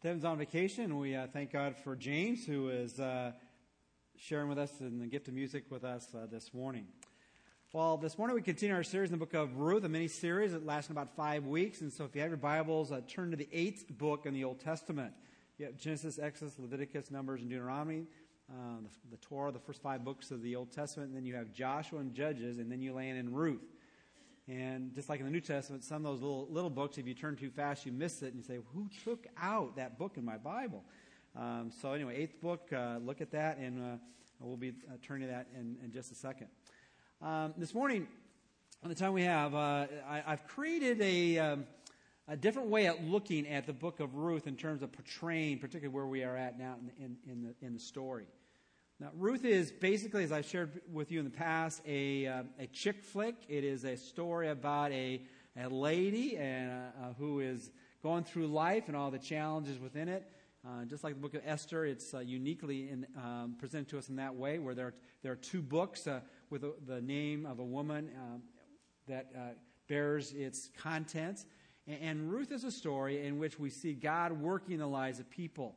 Devin's on vacation. We thank God for James, who is sharing with us in the gift of music with us this morning. Well, this morning we continue our series in the book of Ruth, a mini-series that lasts about 5 weeks. And so if you have your Bibles, turn to the 8th book in the Old Testament. You have Genesis, Exodus, Leviticus, Numbers, and Deuteronomy, the Torah, the first 5 books of the Old Testament. And then you have Joshua and Judges, and then you land in Ruth. And just like in the New Testament, some of those little books, if you turn too fast, you miss it. And you say, who took out that book in my Bible? So anyway, 8th book, look at that. And we'll be turning to that in just a second. This morning, on the time we have, I've created a different way of looking at the book of Ruth in terms of portraying, particularly where we are at now in the story. Now, Ruth is basically, as I shared with you in the past, a chick flick. It is a story about a lady and who is going through life and all the challenges within it. Just like the book of Esther, it's uniquely presented to us in that way, where there are 2 books with the name of a woman that bears its contents. And Ruth is a story in which we see God working in the lives of people.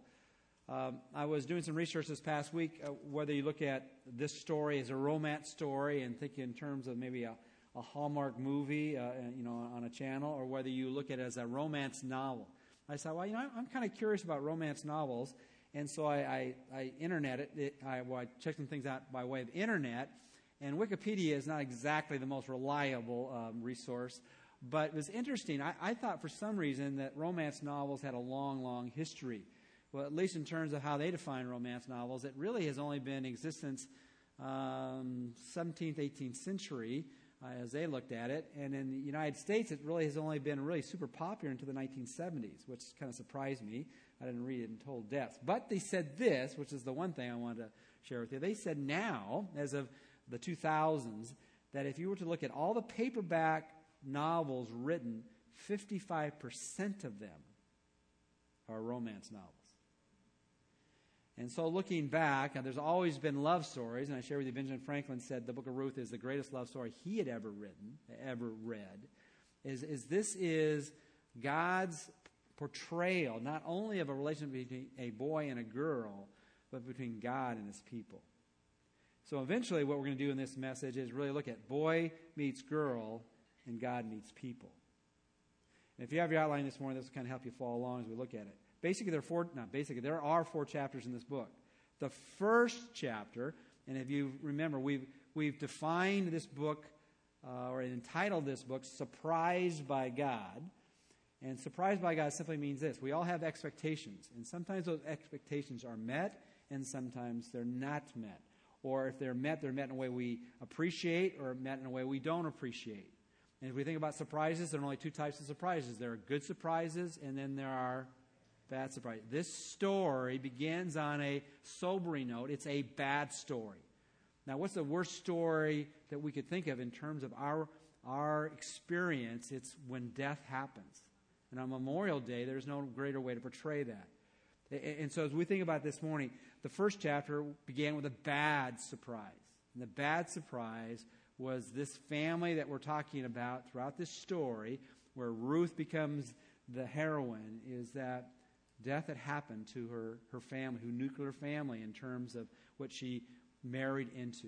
I was doing some research this past week, whether you look at this story as a romance story and think in terms of maybe a Hallmark movie on a channel, or whether you look at it as a romance novel. I said, well, I'm kind of curious about romance novels. And so I interneted it. I checked some things out by way of internet. And Wikipedia is not exactly the most reliable resource. But it was interesting. I thought for some reason that romance novels had a long, long history. Well, at least in terms of how they define romance novels, it really has only been in existence 17th, 18th century as they looked at it. And in the United States, it really has only been really super popular until the 1970s, which kind of surprised me. I didn't read it in total depth. But they said this, which is the one thing I wanted to share with you. They said now, as of the 2000s, that if you were to look at all the paperback novels written, 55% of them are romance novels. And so looking back, there's always been love stories, and I share with you, Benjamin Franklin said the book of Ruth is the greatest love story he had ever read. This is God's portrayal, not only of a relationship between a boy and a girl, but between God and his people. So eventually what we're going to do in this message is really look at boy meets girl and God meets people. And if you have your outline this morning, this will kind of help you follow along as we look at it. Basically, there are 4 chapters in this book. The first chapter, and if you remember, we've defined this book or entitled this book "Surprised by God," and "Surprised by God" simply means this: we all have expectations, and sometimes those expectations are met, and sometimes they're not met. Or if they're met, they're met in a way we appreciate, or met in a way we don't appreciate. And if we think about surprises, there are only 2 types of surprises: there are good surprises, and then there are bad surprise. This story begins on a sobering note. It's a bad story. Now, what's the worst story that we could think of in terms of our experience? It's when death happens. And on Memorial Day, there's no greater way to portray that. And so as we think about this morning, the first chapter began with a bad surprise. And the bad surprise was this family that we're talking about throughout this story, where Ruth becomes the heroine, is that death had happened to her family, her nuclear family, in terms of what she married into,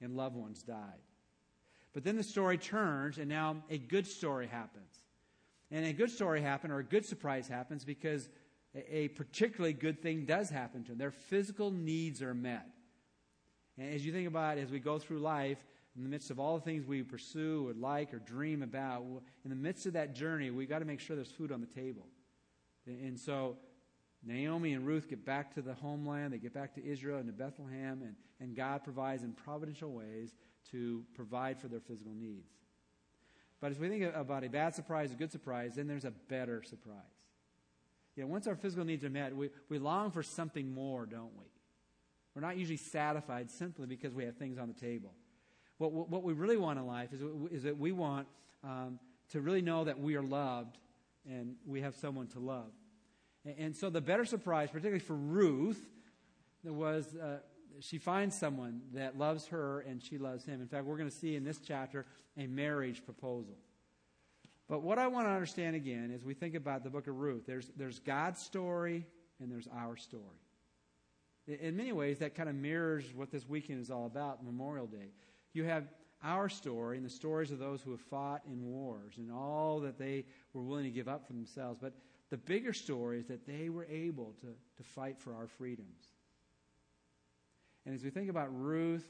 and loved ones died. But then the story turns, and now a good story happens. And a good story happened, or a good surprise happens, because a particularly good thing does happen to them. Their physical needs are met. And as you think about it, as we go through life, in the midst of all the things we pursue or like or dream about, in the midst of that journey, we've got to make sure there's food on the table. And so Naomi and Ruth get back to the homeland. They get back to Israel and to Bethlehem. And God provides in providential ways to provide for their physical needs. But as we think about a bad surprise, a good surprise, then there's a better surprise. Once our physical needs are met, we long for something more, don't we? We're not usually satisfied simply because we have things on the table. What we really want in life is that we want to really know that we are loved and we have someone to love. And so the better surprise, particularly for Ruth, was she finds someone that loves her and she loves him. In fact, we're going to see in this chapter a marriage proposal. But what I want to understand again is we think about the book of Ruth. There's God's story and there's our story. In many ways, that kind of mirrors what this weekend is all about, Memorial Day. You have our story and the stories of those who have fought in wars and all that they were willing to give up for themselves. But the bigger story is that they were able to fight for our freedoms. And as we think about Ruth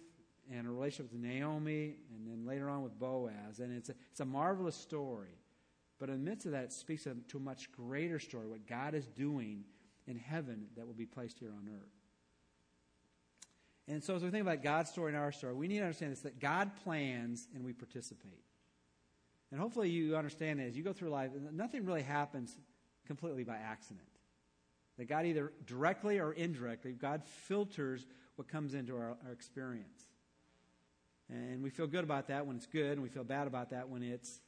and her relationship with Naomi and then later on with Boaz, and it's a marvelous story. But in the midst of that, it speaks to a much greater story, what God is doing in heaven that will be placed here on earth. And so as we think about God's story and our story, we need to understand this, that God plans and we participate. And hopefully you understand that as you go through life, nothing really happens completely by accident. That God either directly or indirectly, God filters what comes into our experience. And we feel good about that when it's good, and we feel bad about that when it's...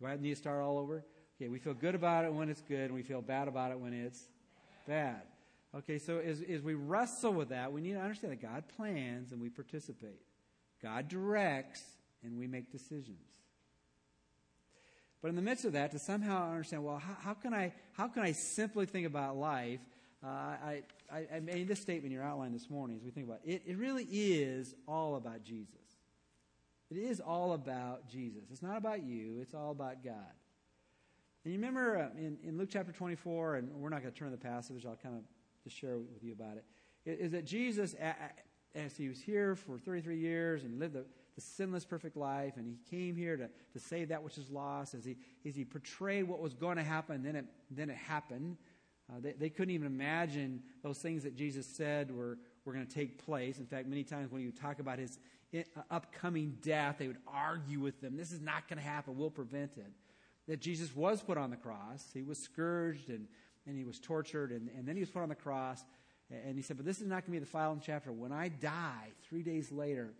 Do I need to start all over? Okay, we feel good about it when it's good, and we feel bad about it when it's bad. Okay, so as we wrestle with that, we need to understand that God plans and we participate. God directs and we make decisions. But in the midst of that, to somehow understand, well, how can I simply think about life? I made this statement in your outline this morning as we think about it. It really is all about Jesus. It is all about Jesus. It's not about you. It's all about God. And you remember in Luke chapter 24, and we're not going to turn to the passage. I'll kind of just share with you about it, is that Jesus, as he was here for 33 years and lived the sinless, perfect life, and he came here to save that which is lost, as he portrayed what was going to happen, then it happened. They couldn't even imagine those things that Jesus said were going to take place. In fact, many times when he would talk about his upcoming death, they would argue with them. This is not going to happen. We'll prevent it. That Jesus was put on the cross. He was scourged and he was tortured, and then he was put on the cross. And he said, but this is not going to be the final chapter. When I die 3 days later,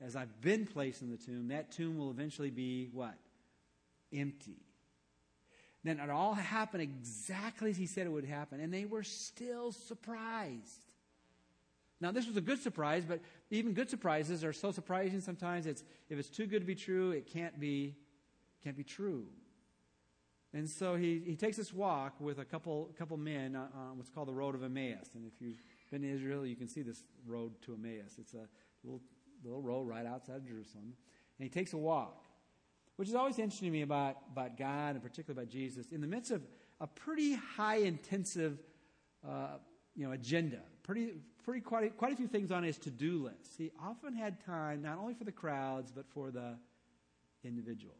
as I've been placed in the tomb, that tomb will eventually be what? Empty. Then it all happened exactly as he said it would happen. And they were still surprised. Now, this was a good surprise, but even good surprises are so surprising sometimes. If it's too good to be true, it can't be true. And so he takes this walk with a couple men on what's called the Road of Emmaus. And if you've been to Israel, you can see this road to Emmaus. It's a little road right outside of Jerusalem. And he takes a walk, which is always interesting to me about God and particularly about Jesus. In the midst of a pretty high-intensive agenda, quite a few things on his to-do list. He often had time not only for the crowds but for the individual.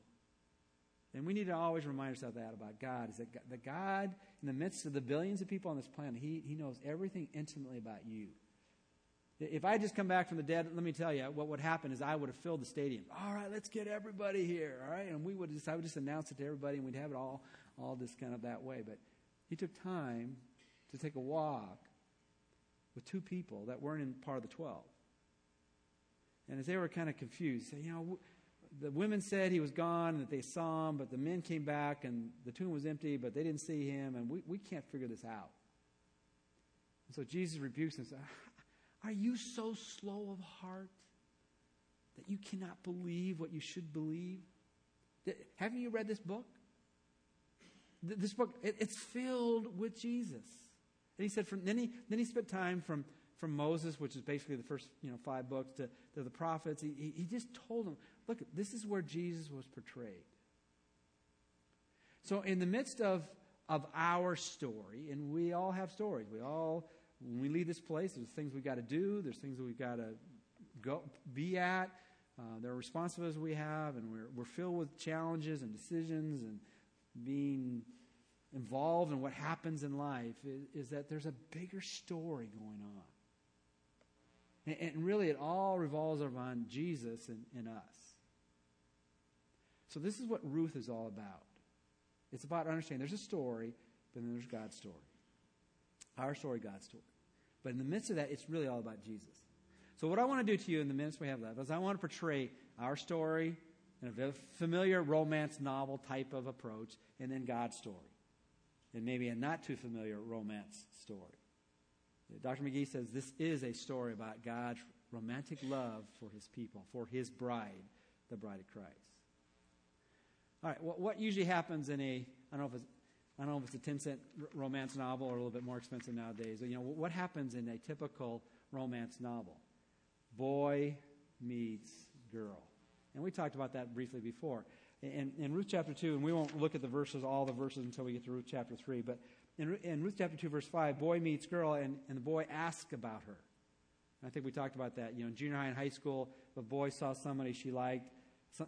And we need to always remind ourselves that about God, is that God, in the midst of the billions of people on this planet, He knows everything intimately about you. If I had just come back from the dead, let me tell you, what would happen is I would have filled the stadium. All right, let's get everybody here. All right, and I would just announce it to everybody, and we'd have it all just kind of that way. But He took time to take a walk with two people that weren't in part of the 12. And as they were kind of confused, say, the women said he was gone and that they saw him, but the men came back and the tomb was empty, but they didn't see him, and we can't figure this out. And so Jesus rebukes them and says, are you so slow of heart that you cannot believe what you should believe? Haven't you read this book? This book, it's filled with Jesus. And he said, then he spent time from Moses, which is basically the first 5 books, to the prophets. He just told them, look, this is where Jesus was portrayed. So in the midst of our story, and we all have stories. When we leave this place, there's things we've got to do. There's things that we've got to go be at. There are responsibilities we have, and we're filled with challenges and decisions and being involved in what happens in life is that there's a bigger story going on. And really, it all revolves around Jesus and us. So this is what Ruth is all about. It's about understanding there's a story, but then there's God's story. Our story, God's story. But in the midst of that, it's really all about Jesus. So what I want to do to you in the minutes we have left is I want to portray our story in a familiar romance novel type of approach, and then God's story. And maybe a not too familiar romance story. Dr. McGee says this is a story about God's romantic love for his people, for his bride, the bride of Christ. All right, what usually happens in a, I don't know if it's a 10-cent romance novel or a little bit more expensive nowadays. You know, what happens in a typical romance novel? Boy meets girl. And we talked about that briefly before. In Ruth chapter 2, and we won't look at the verses, all the verses, until we get to Ruth chapter 3, but in Ruth chapter 2, verse 5, boy meets girl, and the boy asks about her. And I think we talked about that. You know, in junior high and high school, the boy saw somebody she liked,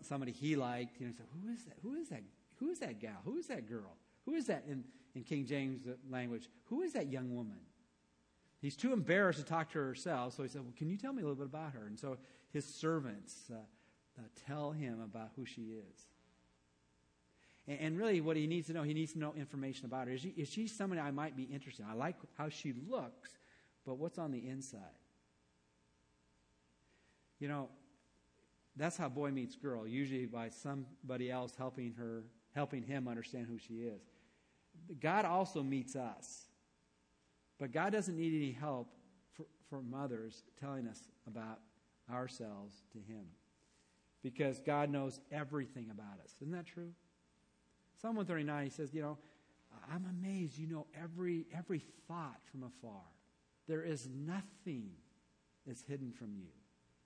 somebody he liked, you know, he said, who is that? Who is that? Who is that gal? Who is that girl? Who is that, in King James language, who is that young woman? He's too embarrassed to talk to her herself, so he said, well, can you tell me a little bit about her? And so his servants tell him about who she is. And really what he needs to know information about her. Is she somebody I might be interested in? I like how she looks, but what's on the inside? You know, that's how boy meets girl, usually by somebody else helping him understand who she is. God also meets us. But God doesn't need any help from others telling us about ourselves to him, because God knows everything about us. Isn't that true? Psalm 139, he says, you know, I'm amazed you know every thought from afar. There is nothing that's hidden from you.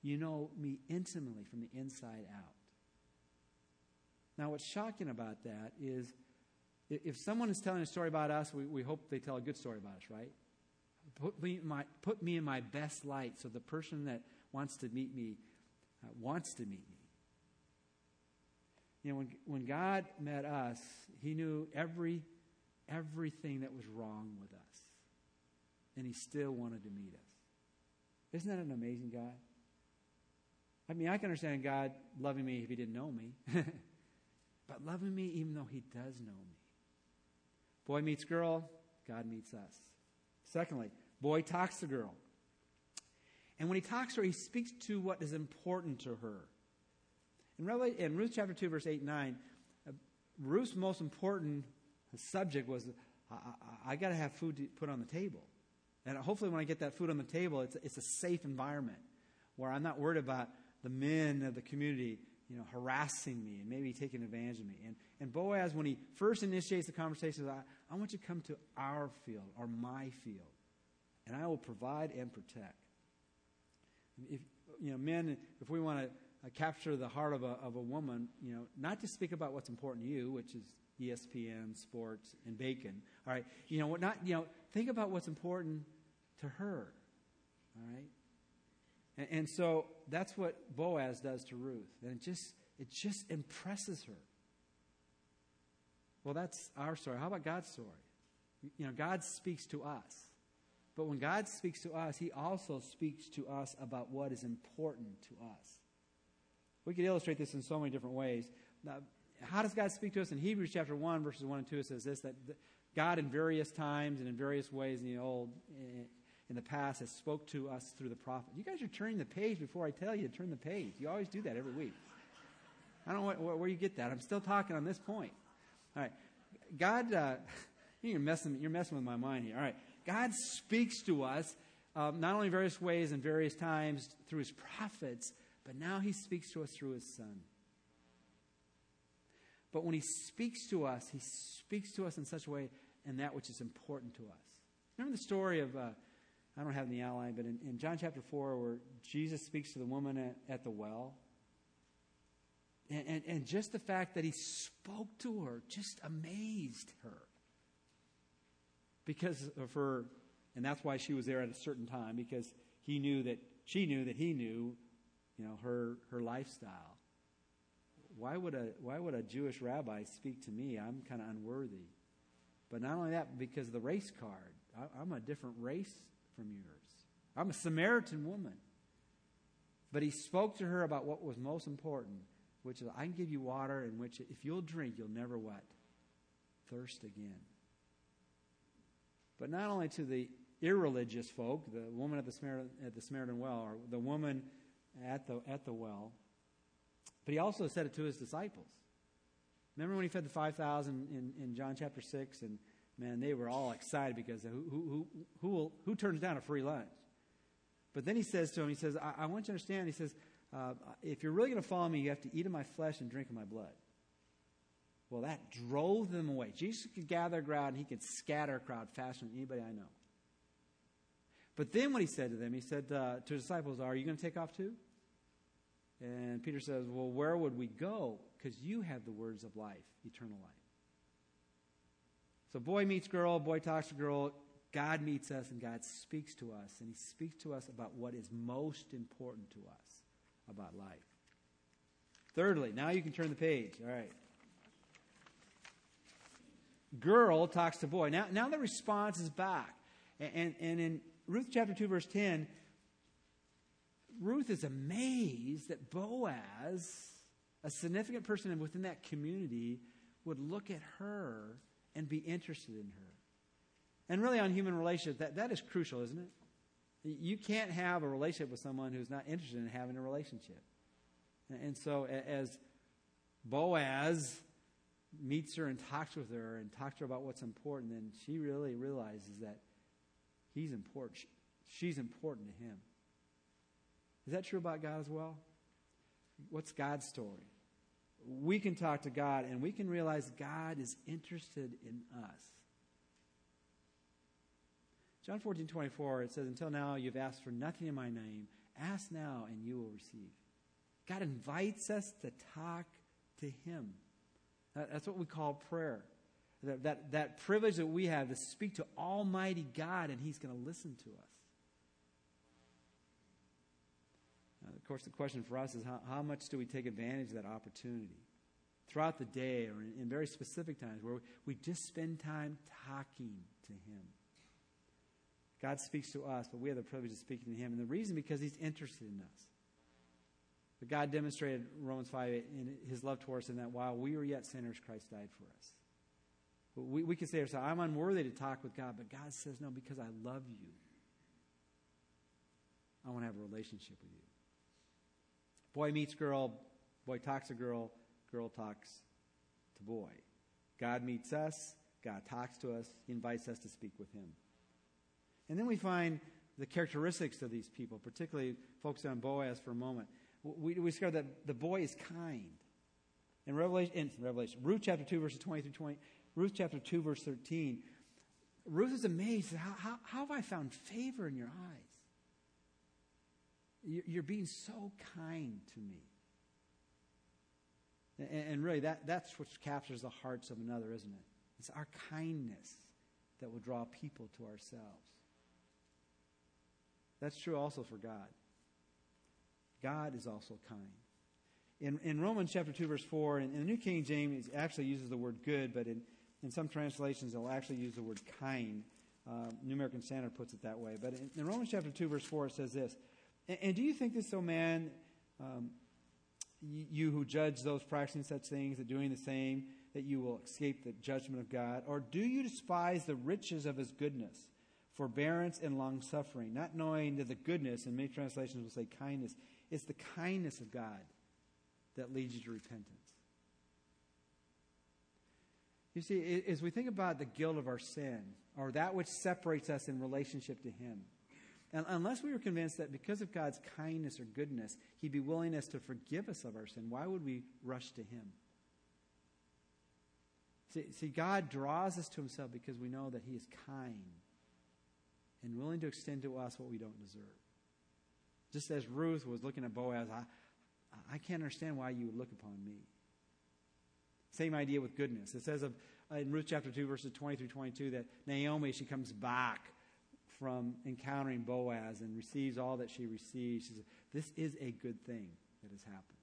You know me intimately from the inside out. Now, what's shocking about that is if someone is telling a story about us, we hope they tell a good story about us, right? Put me in my best light so the person that wants to meet me wants to meet me. You know, when God met us, he knew everything that was wrong with us. And he still wanted to meet us. Isn't that an amazing God? I mean, I can understand God loving me if he didn't know me. But loving me even though he does know me. Boy meets girl, God meets us. Secondly, boy talks to girl. And when he talks to her, he speaks to what is important to her. In Ruth chapter 2, verse 8 and 9, Ruth's most important subject was, I got to have food to put on the table. And hopefully when I get that food on the table, it's a safe environment where I'm not worried about the men of the community, you know, harassing me and maybe taking advantage of me. And Boaz, when he first initiates the conversation, says, I want you to come to our field or my field, and I will provide and protect. If, you know, men, if we want to capture the heart of a woman, you know, not to speak about what's important to you, which is ESPN, sports, and bacon. All right, you know, think about what's important to her. All right, and so that's what Boaz does to Ruth, and it just impresses her. Well, that's our story. How about God's story? You know, God speaks to us, but when God speaks to us, he also speaks to us about what is important to us. We could illustrate this in so many different ways. Now, how does God speak to us? In Hebrews chapter 1, verses 1 and 2, it says this, that God in various times and in various ways in the past has spoke to us through the prophet. You guys are turning the page before I tell you to turn the page. You always do that every week. I don't know where you get that. I'm still talking on this point. All right. God, you're messing with my mind here. All right. God speaks to us not only in various ways and various times through his prophets, but now he speaks to us through his Son. But when he speaks to us in such a way and that which is important to us. Remember the story of, I don't have it in the outline, but in John chapter 4 where Jesus speaks to the woman at the well. And just the fact that he spoke to her just amazed her. Because of her, and that's why she was there at a certain time, because he knew that, she knew that he knew, you know, her lifestyle. Why would a Jewish rabbi speak to me? I'm kind of unworthy. But not only that, because of the race card. I'm a different race from yours. I'm a Samaritan woman. But he spoke to her about what was most important, which is, I can give you water in which if you'll drink, you'll never what? Thirst again. But not only to the irreligious folk, the woman at the Samaritan well, or the woman at the well, but he also said it to his disciples. Remember when he fed the 5,000 in John chapter 6, and man, they were all excited because who turns down a free lunch? But then he says to him, he says, I want you to understand. He says, if you're really going to follow me, you have to eat of my flesh and drink of my blood. Well, that drove them away. Jesus could gather a crowd and he could scatter a crowd faster than anybody I know. But then what he said to them, he said to his disciples, are you going to take off too? And Peter says, well, where would we go? Because you have the words of life, eternal life. So boy meets girl, boy talks to girl. God meets us and God speaks to us. And he speaks to us about what is most important to us about life. Thirdly, now you can turn the page. All right. Girl talks to boy. Now the response is back. And in Ruth chapter 2, verse 10, Ruth is amazed that Boaz, a significant person within that community, would look at her and be interested in her. And really on human relationships, that is crucial, isn't it? You can't have a relationship with someone who's not interested in having a relationship. And so as Boaz meets her and talks with her and talks to her about what's important, then she really realizes that he's important. She's important to him. Is that true about God as well? What's God's story? We can talk to God and we can realize God is interested in us. John 14:24, it says, until now you've asked for nothing in my name. Ask now and you will receive. God invites us to talk to him. That's what we call prayer. That privilege that we have to speak to Almighty God, and he's going to listen to us. Of course, the question for us is how much do we take advantage of that opportunity throughout the day or in very specific times where we just spend time talking to him. God speaks to us, but we have the privilege of speaking to him. And the reason, because he's interested in us. But God demonstrated Romans 5 in his love towards us in that while we were yet sinners, Christ died for us. We can say to ourselves, I'm unworthy to talk with God, but God says, no, because I love you. I want to have a relationship with you. Boy meets girl, boy talks to girl, girl talks to boy. God meets us, God talks to us, he invites us to speak with him. And then we find the characteristics of these people, particularly focusing on Boaz for a moment. We discover that the boy is kind. In Revelation, Ruth chapter 2, verses 20 through 20, Ruth chapter 2, verse 13, Ruth is amazed. How have I found favor in your eyes? You're being so kind to me. And really, that's what captures the hearts of another, isn't it? It's our kindness that will draw people to ourselves. That's true also for God. God is also kind. In Romans chapter 2, verse 4, in the New King James, it actually uses the word good, but in some translations, it'll actually use the word kind. New American Standard puts it that way. But in Romans chapter 2, verse 4, it says this, and do you think this, O man, you who judge those practicing such things and doing the same, that you will escape the judgment of God? Or do you despise the riches of his goodness, forbearance, and long-suffering, not knowing that the goodness, and many translations will say kindness, it's the kindness of God that leads you to repentance? You see, as we think about the guilt of our sin, or that which separates us in relationship to him, unless we were convinced that because of God's kindness or goodness, he'd be willing to forgive us of our sin, why would we rush to him? See, God draws us to himself because we know that he is kind and willing to extend to us what we don't deserve. Just as Ruth was looking at Boaz, I can't understand why you would look upon me. Same idea with goodness. It says in Ruth chapter 2, verses 20 through 22, that Naomi, she comes back from encountering Boaz and receives all that she receives. She says, this is a good thing that has happened.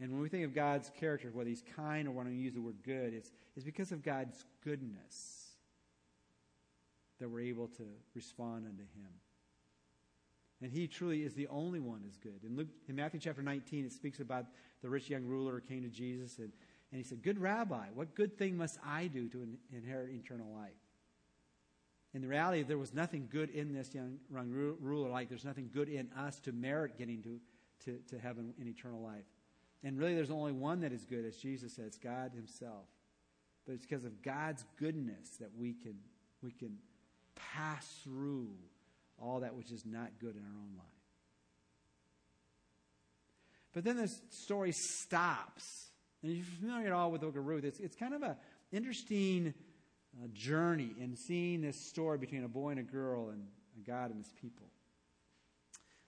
And when we think of God's character, whether he's kind or when we use the word good, it's because of God's goodness that we're able to respond unto him. And he truly is the only one who's good. In Matthew chapter 19, it speaks about the rich young ruler who came to Jesus and he said, good rabbi, what good thing must I do to inherit eternal life? In the reality, there was nothing good in this young ruler. Like there's nothing good in us to merit getting to heaven and eternal life. And really, there's only one that is good, as Jesus says, God himself. But it's because of God's goodness that we can pass through all that which is not good in our own life. But then this story stops. And if you're familiar at all with the book of Ruth, it's kind of an interesting journey in seeing this story between a boy and a girl and God and his people.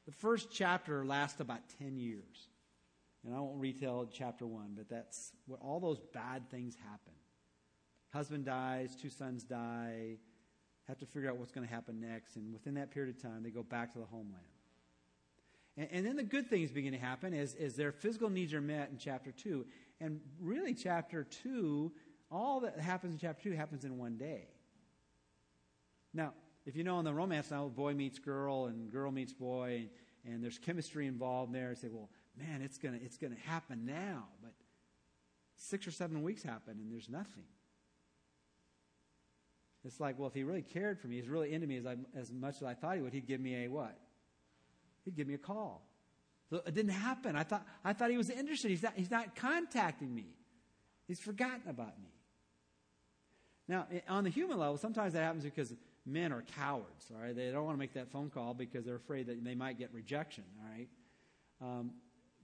The first chapter lasts about 10 years. And I won't retell chapter 1, but that's what all those bad things happen. Husband dies, 2 sons die, have to figure out what's going to happen next. And within that period of time, they go back to the homeland. And then the good things begin to happen as their physical needs are met in chapter 2. And really chapter 2, all that happens in chapter 2 happens in one day. Now, if you know in the romance novel, boy meets girl and girl meets boy, and there's chemistry involved there. You say, well, man, it's gonna happen now. But 6 or 7 weeks happen and there's nothing. It's like, well, if he really cared for me, he's really into me as much as I thought he would, he'd give me a what? He'd give me a call. So it didn't happen. I thought he was interested. He's not contacting me. He's forgotten about me. Now, on the human level, sometimes that happens because men are cowards, all right? They don't want to make that phone call because they're afraid that they might get rejection, all right?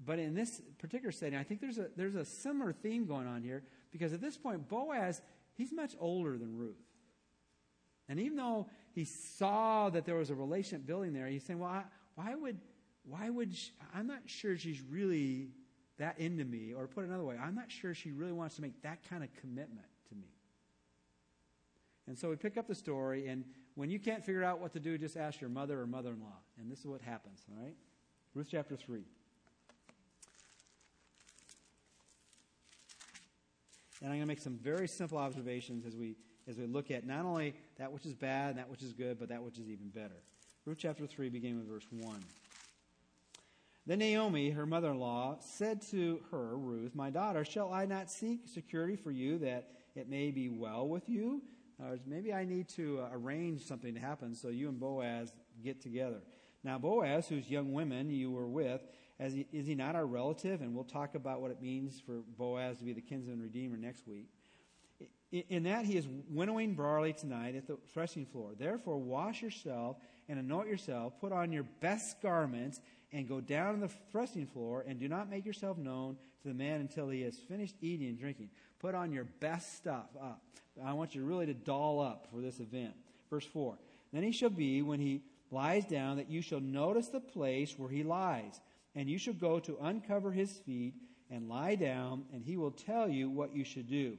But in this particular setting, I think there's a similar theme going on here, because at this point, Boaz, he's much older than Ruth. And even though he saw that there was a relationship building there, he's saying, well, why would she, I'm not sure she's really that into me, or put another way, I'm not sure she really wants to make that kind of commitment to me. And so we pick up the story, and when you can't figure out what to do, just ask your mother or mother-in-law. And this is what happens, all right? Ruth chapter 3. And I'm going to make some very simple observations as we look at not only that which is bad and that which is good, but that which is even better. Ruth chapter 3, beginning with verse 1. Then Naomi, her mother-in-law, said to her, Ruth, my daughter, shall I not seek security for you that it may be well with you? Or maybe I need to arrange something to happen so you and Boaz get together. Now Boaz, whose young women you were with, is he not our relative? And we'll talk about what it means for Boaz to be the kinsman redeemer next week. In that he is winnowing barley tonight at the threshing floor. Therefore wash yourself and anoint yourself, put on your best garments, and go down to the threshing floor, and do not make yourself known to the man until he has finished eating and drinking. Put on your best stuff up. I want you really to doll up for this event. Verse 4. Then he shall be, when he lies down, that you shall notice the place where he lies, and you shall go to uncover his feet and lie down, and he will tell you what you should do.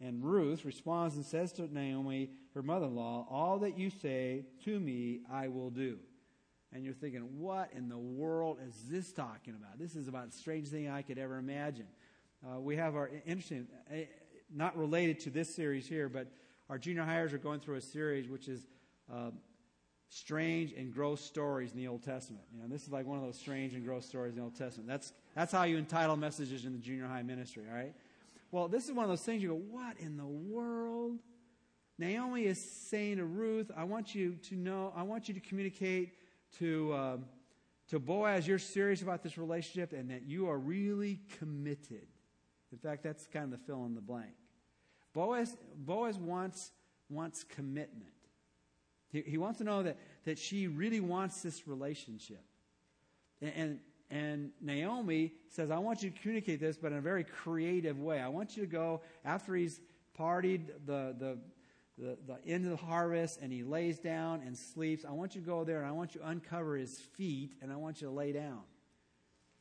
And Ruth responds and says to Naomi, her mother-in-law, all that you say to me, I will do. And you're thinking, what in the world is this talking about? This is about the strangest thing I could ever imagine. We have our interesting, not related to this series here, but our junior hires are going through a series which is strange and gross stories in the Old Testament. You know, this is like one of those strange and gross stories in the Old Testament. That's how you entitle messages in the junior high ministry, all right? Well, this is one of those things you go, what in the world? Naomi is saying to Ruth, I want you to know, I want you to communicate to Boaz, you're serious about this relationship and that you are really committed. In fact, that's kind of the fill in the blank. Boaz wants commitment. He wants to know that she really wants this relationship. And Naomi says, I want you to communicate this, but in a very creative way. I want you to go after he's partied the end of the harvest and he lays down and sleeps. I want you to go there and I want you to uncover his feet and I want you to lay down.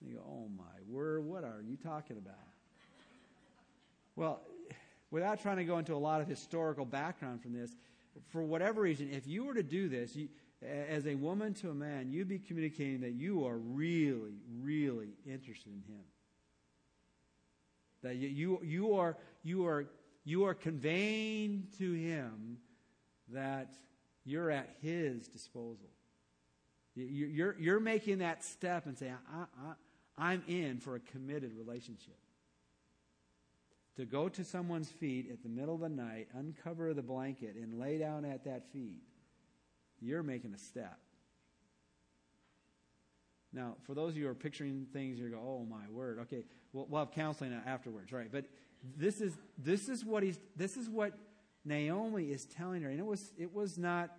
And you go, oh my word, what are you talking about? Well, without trying to go into a lot of historical background from this, for whatever reason, if you were to do this, as a woman to a man, you'd be communicating that you are really, really interested in him. That you are conveying to him that you're at his disposal. You're making that step and saying, I'm in for a committed relationship. To go to someone's feet at the middle of the night, uncover the blanket, and lay down at that feet, you're making a step. Now, for those of you who are picturing things, you go, oh, my word. Okay, we'll have counseling afterwards, right? But this is what Naomi is telling her. And it was not,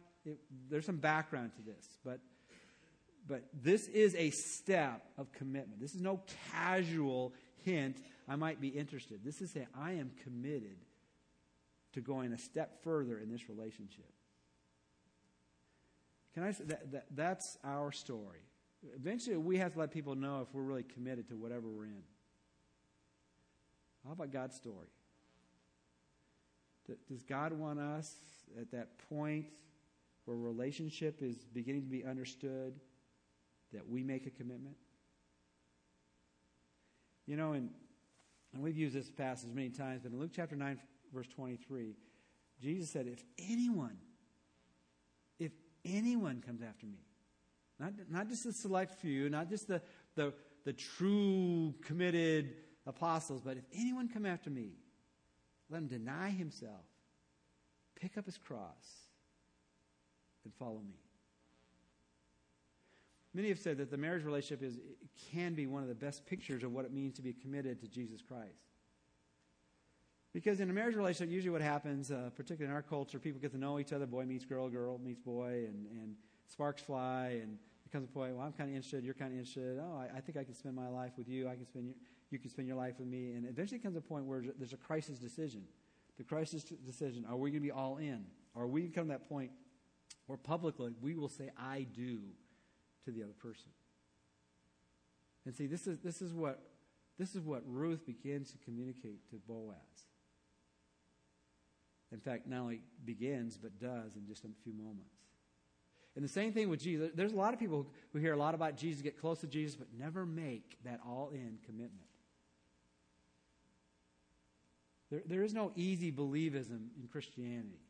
there's some background to this, but this is a step of commitment. This is no casual hint I might be interested. This is saying, I am committed to going a step further in this relationship. Can I say that's our story? Eventually, we have to let people know if we're really committed to whatever we're in. How about God's story? Does God want us at that point where relationship is beginning to be understood that we make a commitment? You know, and we've used this passage many times, but in Luke chapter 9, verse 23, Jesus said, if anyone comes after me, not just the select few, not just the true committed apostles, but if anyone come after me, let him deny himself, pick up his cross, and follow me. Many have said that the marriage relationship can be one of the best pictures of what it means to be committed to Jesus Christ. Because in a marriage relationship, usually what happens, particularly in our culture, people get to know each other. Boy meets girl, girl meets boy, and sparks fly, and it comes a point, well, I'm kind of interested, you're kind of interested. Oh, I think I can spend my life with you. You can spend your life with me. And eventually comes a point where there's a crisis decision. The crisis decision, are we going to be all in? Are we going to come to that point where publicly we will say, I do, to the other person? And see, this is what Ruth begins to communicate to Boaz. In fact, not only begins, but does in just a few moments. And the same thing with Jesus. There's a lot of people who hear a lot about Jesus, get close to Jesus, but never make that all-in commitment. There is no easy believism in Christianity.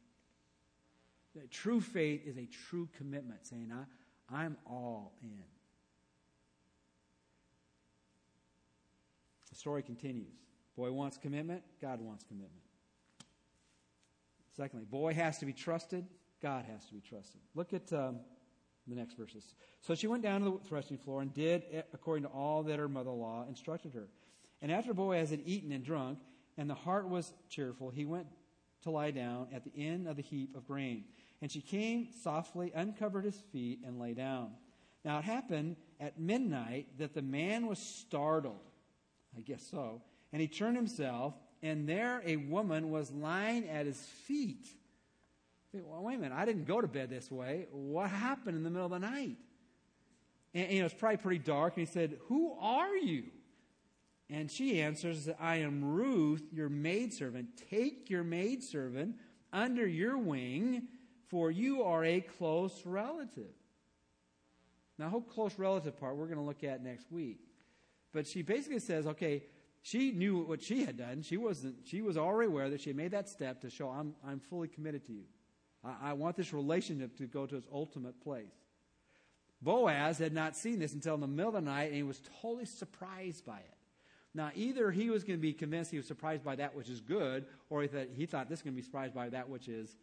That true faith is a true commitment, saying, I'm all in. The story continues. Boy wants commitment. God wants commitment. Secondly, boy has to be trusted. God has to be trusted. Look at the next verses. So she went down to the threshing floor and did according to all that her mother-in-law instructed her. And after Boaz had eaten and drunk, and the heart was cheerful, he went to lie down at the end of the heap of grain. And she came softly, uncovered his feet, and lay down. Now it happened at midnight that the man was startled. I guess so. And he turned himself, and there a woman was lying at his feet. Well, wait a minute, I didn't go to bed this way. What happened in the middle of the night? And it's probably pretty dark. And he said, who are you? And she answers, I am Ruth, your maidservant. Take your maidservant under your wing, for you are a close relative. Now, the whole close relative part we're going to look at next week. But she basically says, okay, she knew what she had done. She was already aware that she had made that step to show I'm fully committed to you. I want this relationship to go to its ultimate place. Boaz had not seen this until in the middle of the night, and he was totally surprised by it. Now, either he was going to be convinced he was surprised by that which is good, or he thought this is going to be surprised by that which is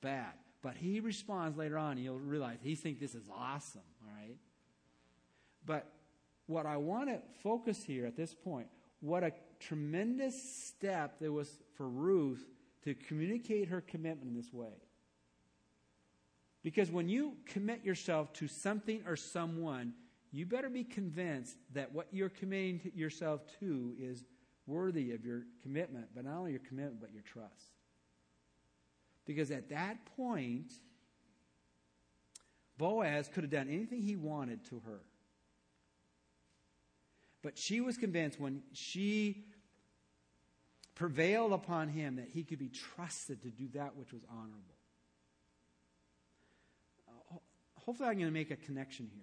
bad. But he responds later on, and you'll realize he thinks this is awesome, all right? But what I want to focus here at this point, what a tremendous step there was for Ruth to communicate her commitment in this way. Because when you commit yourself to something or someone, you better be convinced that what you're committing yourself to is worthy of your commitment, but not only your commitment, but your trust. Because at that point, Boaz could have done anything he wanted to her. But she was convinced when she prevailed upon him that he could be trusted to do that which was honorable. Hopefully I'm going to make a connection here.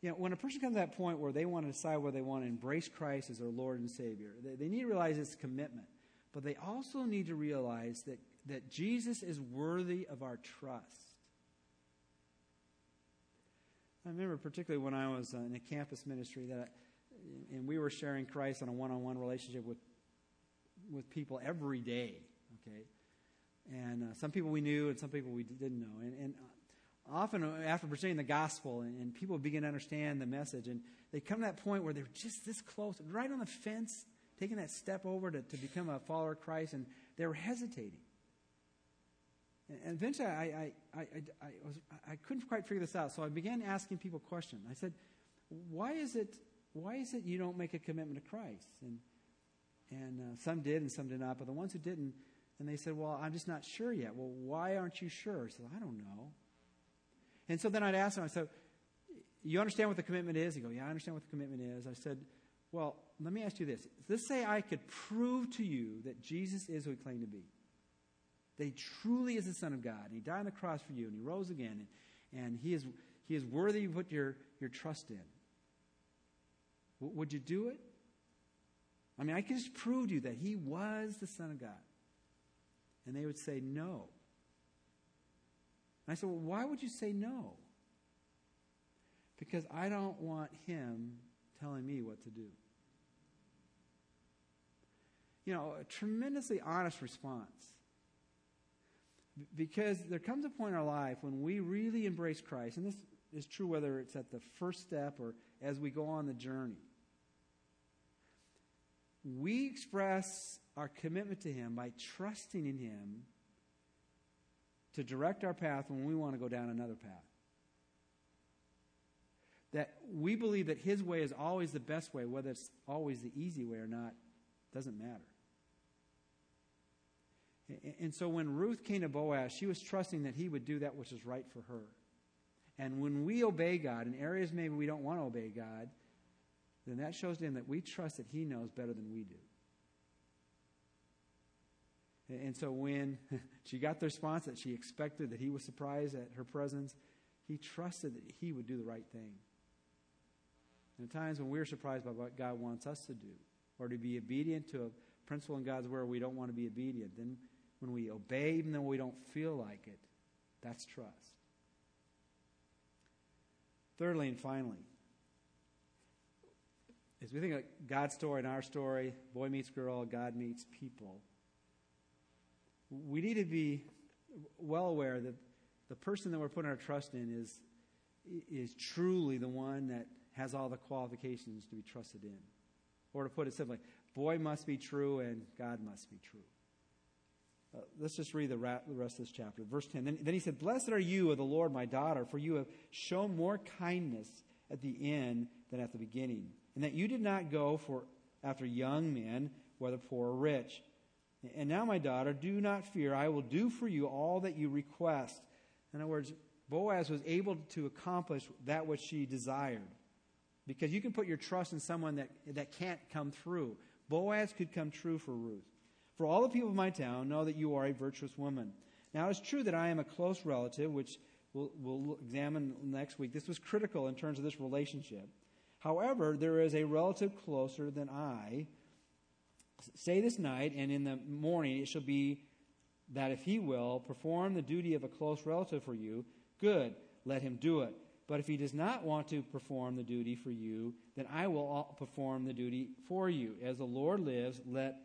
You know, when a person comes to that point where they want to decide whether they want to embrace Christ as their Lord and Savior, they need to realize it's commitment. But they also need to realize that Jesus is worthy of our trust. I remember particularly when I was in a campus ministry and we were sharing Christ on a one-on-one relationship with people every day, okay? And some people we knew and some people we didn't know. And often after presenting the gospel and people begin to understand the message, and they come to that point where they're just this close, right on the fence, taking that step over to become a follower of Christ, and they were hesitating. And eventually I couldn't quite figure this out, so I began asking people questions. I said, why is it you don't make a commitment to Christ? And And some did and some did not. But the ones who didn't, and they said, well, I'm just not sure yet. Well, why aren't you sure? I said, I don't know. And so then I'd ask him, I said, you understand what the commitment is? He'd go, yeah, I understand what the commitment is. I said, well, let me ask you this. Let's say I could prove to you that Jesus is who he claimed to be. That he truly is the Son of God. And he died on the cross for you. And he rose again. And he is worthy of what your trust in. Would you do it? I mean, I could just prove to you that he was the Son of God. And they would say no. And I said, well, why would you say no? Because I don't want him telling me what to do. You know, a tremendously honest response. Because there comes a point in our life when we really embrace Christ, and this is true whether it's at the first step or as we go on the journey. We express our commitment to him by trusting in him to direct our path when we want to go down another path. That we believe that his way is always the best way, whether it's always the easy way or not, doesn't matter. And so when Ruth came to Boaz, she was trusting that he would do that which is right for her. And when we obey God in areas maybe we don't want to obey God, then that shows to him that we trust that he knows better than we do. And so when she got the response that she expected, that he was surprised at her presence, he trusted that he would do the right thing. And at times when we're surprised by what God wants us to do, or to be obedient to a principle in God's word we don't want to be obedient, then when we obey, even though we don't feel like it, that's trust. Thirdly and finally, as we think of God's story and our story, boy meets girl, God meets people, we need to be well aware that the person that we're putting our trust in is truly the one that has all the qualifications to be trusted in. Or to put it simply, boy must be true and God must be true. Let's just read the rest of this chapter. Verse 10, then he said, blessed are you, O the Lord, my daughter, for you have shown more kindness at the end than at the beginning, and that you did not go for after young men, whether poor or rich. And now, my daughter, do not fear. I will do for you all that you request. In other words, Boaz was able to accomplish that which she desired. Because you can put your trust in someone that can't come through. Boaz could come true for Ruth. For all the people of my town know that you are a virtuous woman. Now, it's true that I am a close relative, which we'll examine next week. This was critical in terms of this relationship. However, there is a relative closer than I. Say this night, and in the morning it shall be that if he will perform the duty of a close relative for you, good, let him do it. But if he does not want to perform the duty for you, then I will perform the duty for you. As the Lord lives, let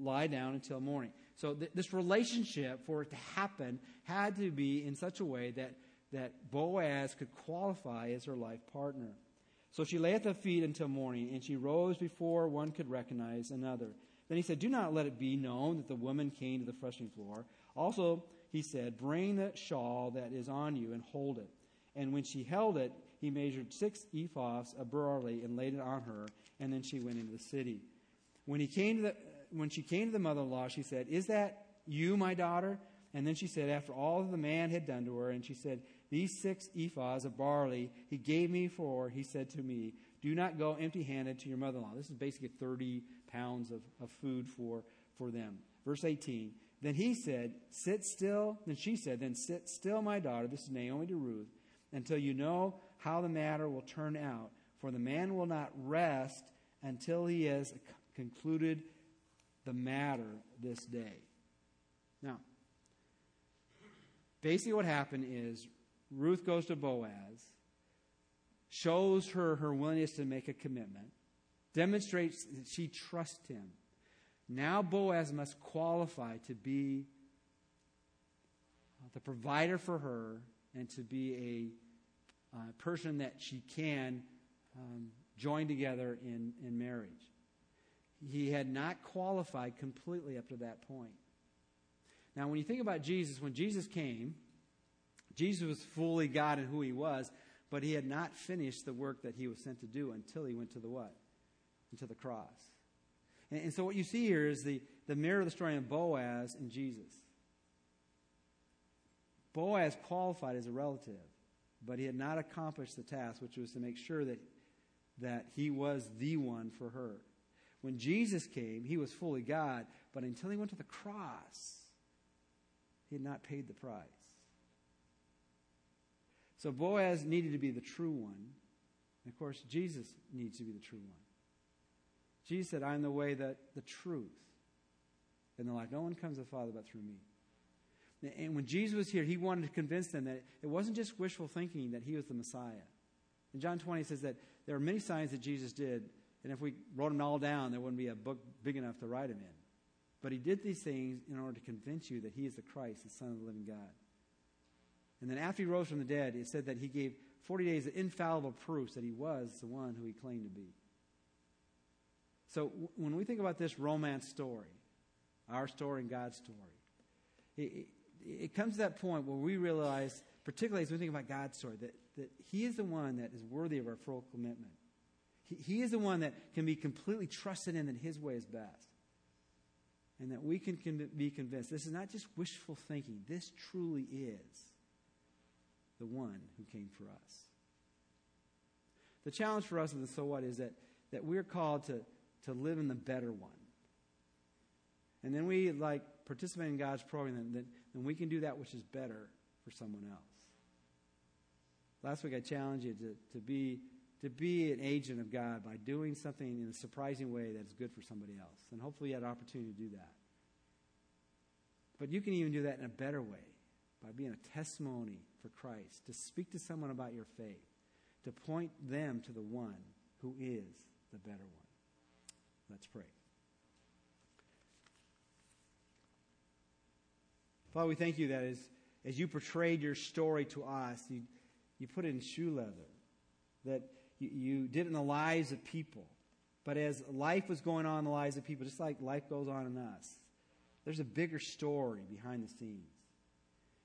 lie down until morning. So this relationship, for it to happen, had to be in such a way that Boaz could qualify as her life partner. So she lay at the feet until morning, and she rose before one could recognize another. Then he said, do not let it be known that the woman came to the threshing floor. Also, he said, bring the shawl that is on you and hold it. And when she held it, he measured 6 ephahs of barley and laid it on her, and then she went into the city. When she came to the mother-in-law, she said, is that you, my daughter? And then she said, after all that the man had done to her, and she said, these 6 ephahs of barley he gave me for, he said to me, do not go empty-handed to your mother-in-law. This is basically 30 pounds of food for them. Verse 18, then he said, sit still. Then she said, then sit still, my daughter. This is Naomi to Ruth, until you know how the matter will turn out. For the man will not rest until he has concluded the matter this day. Now, basically what happened is Ruth goes to Boaz, shows her willingness to make a commitment, demonstrates that she trusts him. Now Boaz must qualify to be the provider for her and to be a person that she can join together in marriage. He had not qualified completely up to that point. Now, when you think about Jesus, when Jesus came, Jesus was fully God in who he was, but he had not finished the work that he was sent to do until he went to the what? Until the cross. And so what you see here is the mirror of the story of Boaz and Jesus. Boaz qualified as a relative, but he had not accomplished the task, which was to make sure that he was the one for her. When Jesus came, he was fully God, but until he went to the cross, he had not paid the price. So Boaz needed to be the true one. And of course, Jesus needs to be the true one. Jesus said, I am the way, the truth, and the life. No one comes to the Father but through me. And when Jesus was here, he wanted to convince them that it wasn't just wishful thinking that he was the Messiah. In John 20, it says that there are many signs that Jesus did, and if we wrote them all down, there wouldn't be a book big enough to write them in. But he did these things in order to convince you that he is the Christ, the Son of the living God. And then after he rose from the dead, it said that he gave 40 days of infallible proofs that he was the one who he claimed to be. So when we think about this romance story, our story and God's story, it comes to that point where we realize, particularly as we think about God's story, that he is the one that is worthy of our full commitment. He is the one that can be completely trusted in, that his way is best. And that we can be convinced this is not just wishful thinking. This truly is the one who came for us. The challenge for us in the so what is that we're called to live in the better one. And then we, like, participate in God's program, then we can do that which is better for someone else. Last week I challenged you to be an agent of God by doing something in a surprising way that is good for somebody else. And hopefully you had an opportunity to do that. But you can even do that in a better way, by being a testimony for Christ, to speak to someone about your faith, to point them to the one who is the better one. Let's pray. Father, we thank you that as you portrayed your story to us, you put it in shoe leather, that you did it in the lives of people. But as life was going on in the lives of people, just like life goes on in us, there's a bigger story behind the scenes.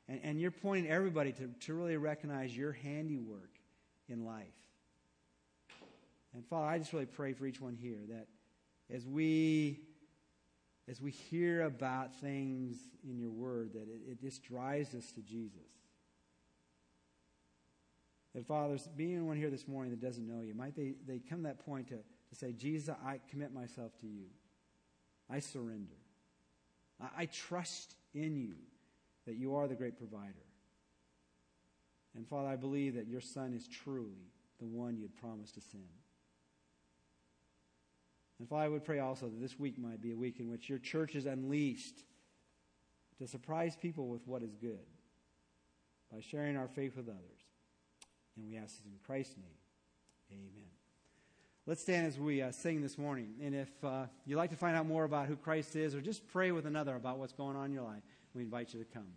And you're pointing everybody to really recognize your handiwork in life. And Father, I just really pray for each one here that as we hear about things in your word, that it just drives us to Jesus. And Father, being anyone here this morning that doesn't know you, might they come to that point to say, Jesus, I commit myself to you. I surrender. I trust in you, that you are the great provider. And Father, I believe that your Son is truly the one you had promised to send. And Father, I would pray also that this week might be a week in which your church is unleashed to surprise people with what is good by sharing our faith with others. And we ask this in Christ's name. Amen. Let's stand as we sing this morning. And if you'd like to find out more about who Christ is, or just pray with another about what's going on in your life, we invite you to come.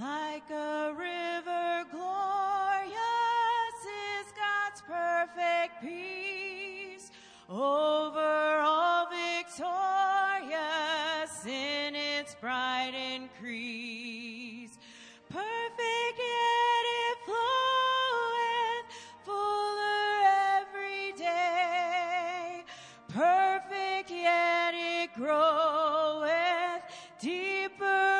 Like a river, glorious is God's perfect peace. Over all victorious in its bright increase, perfect yet it floweth, fuller every day, perfect yet it groweth, deeper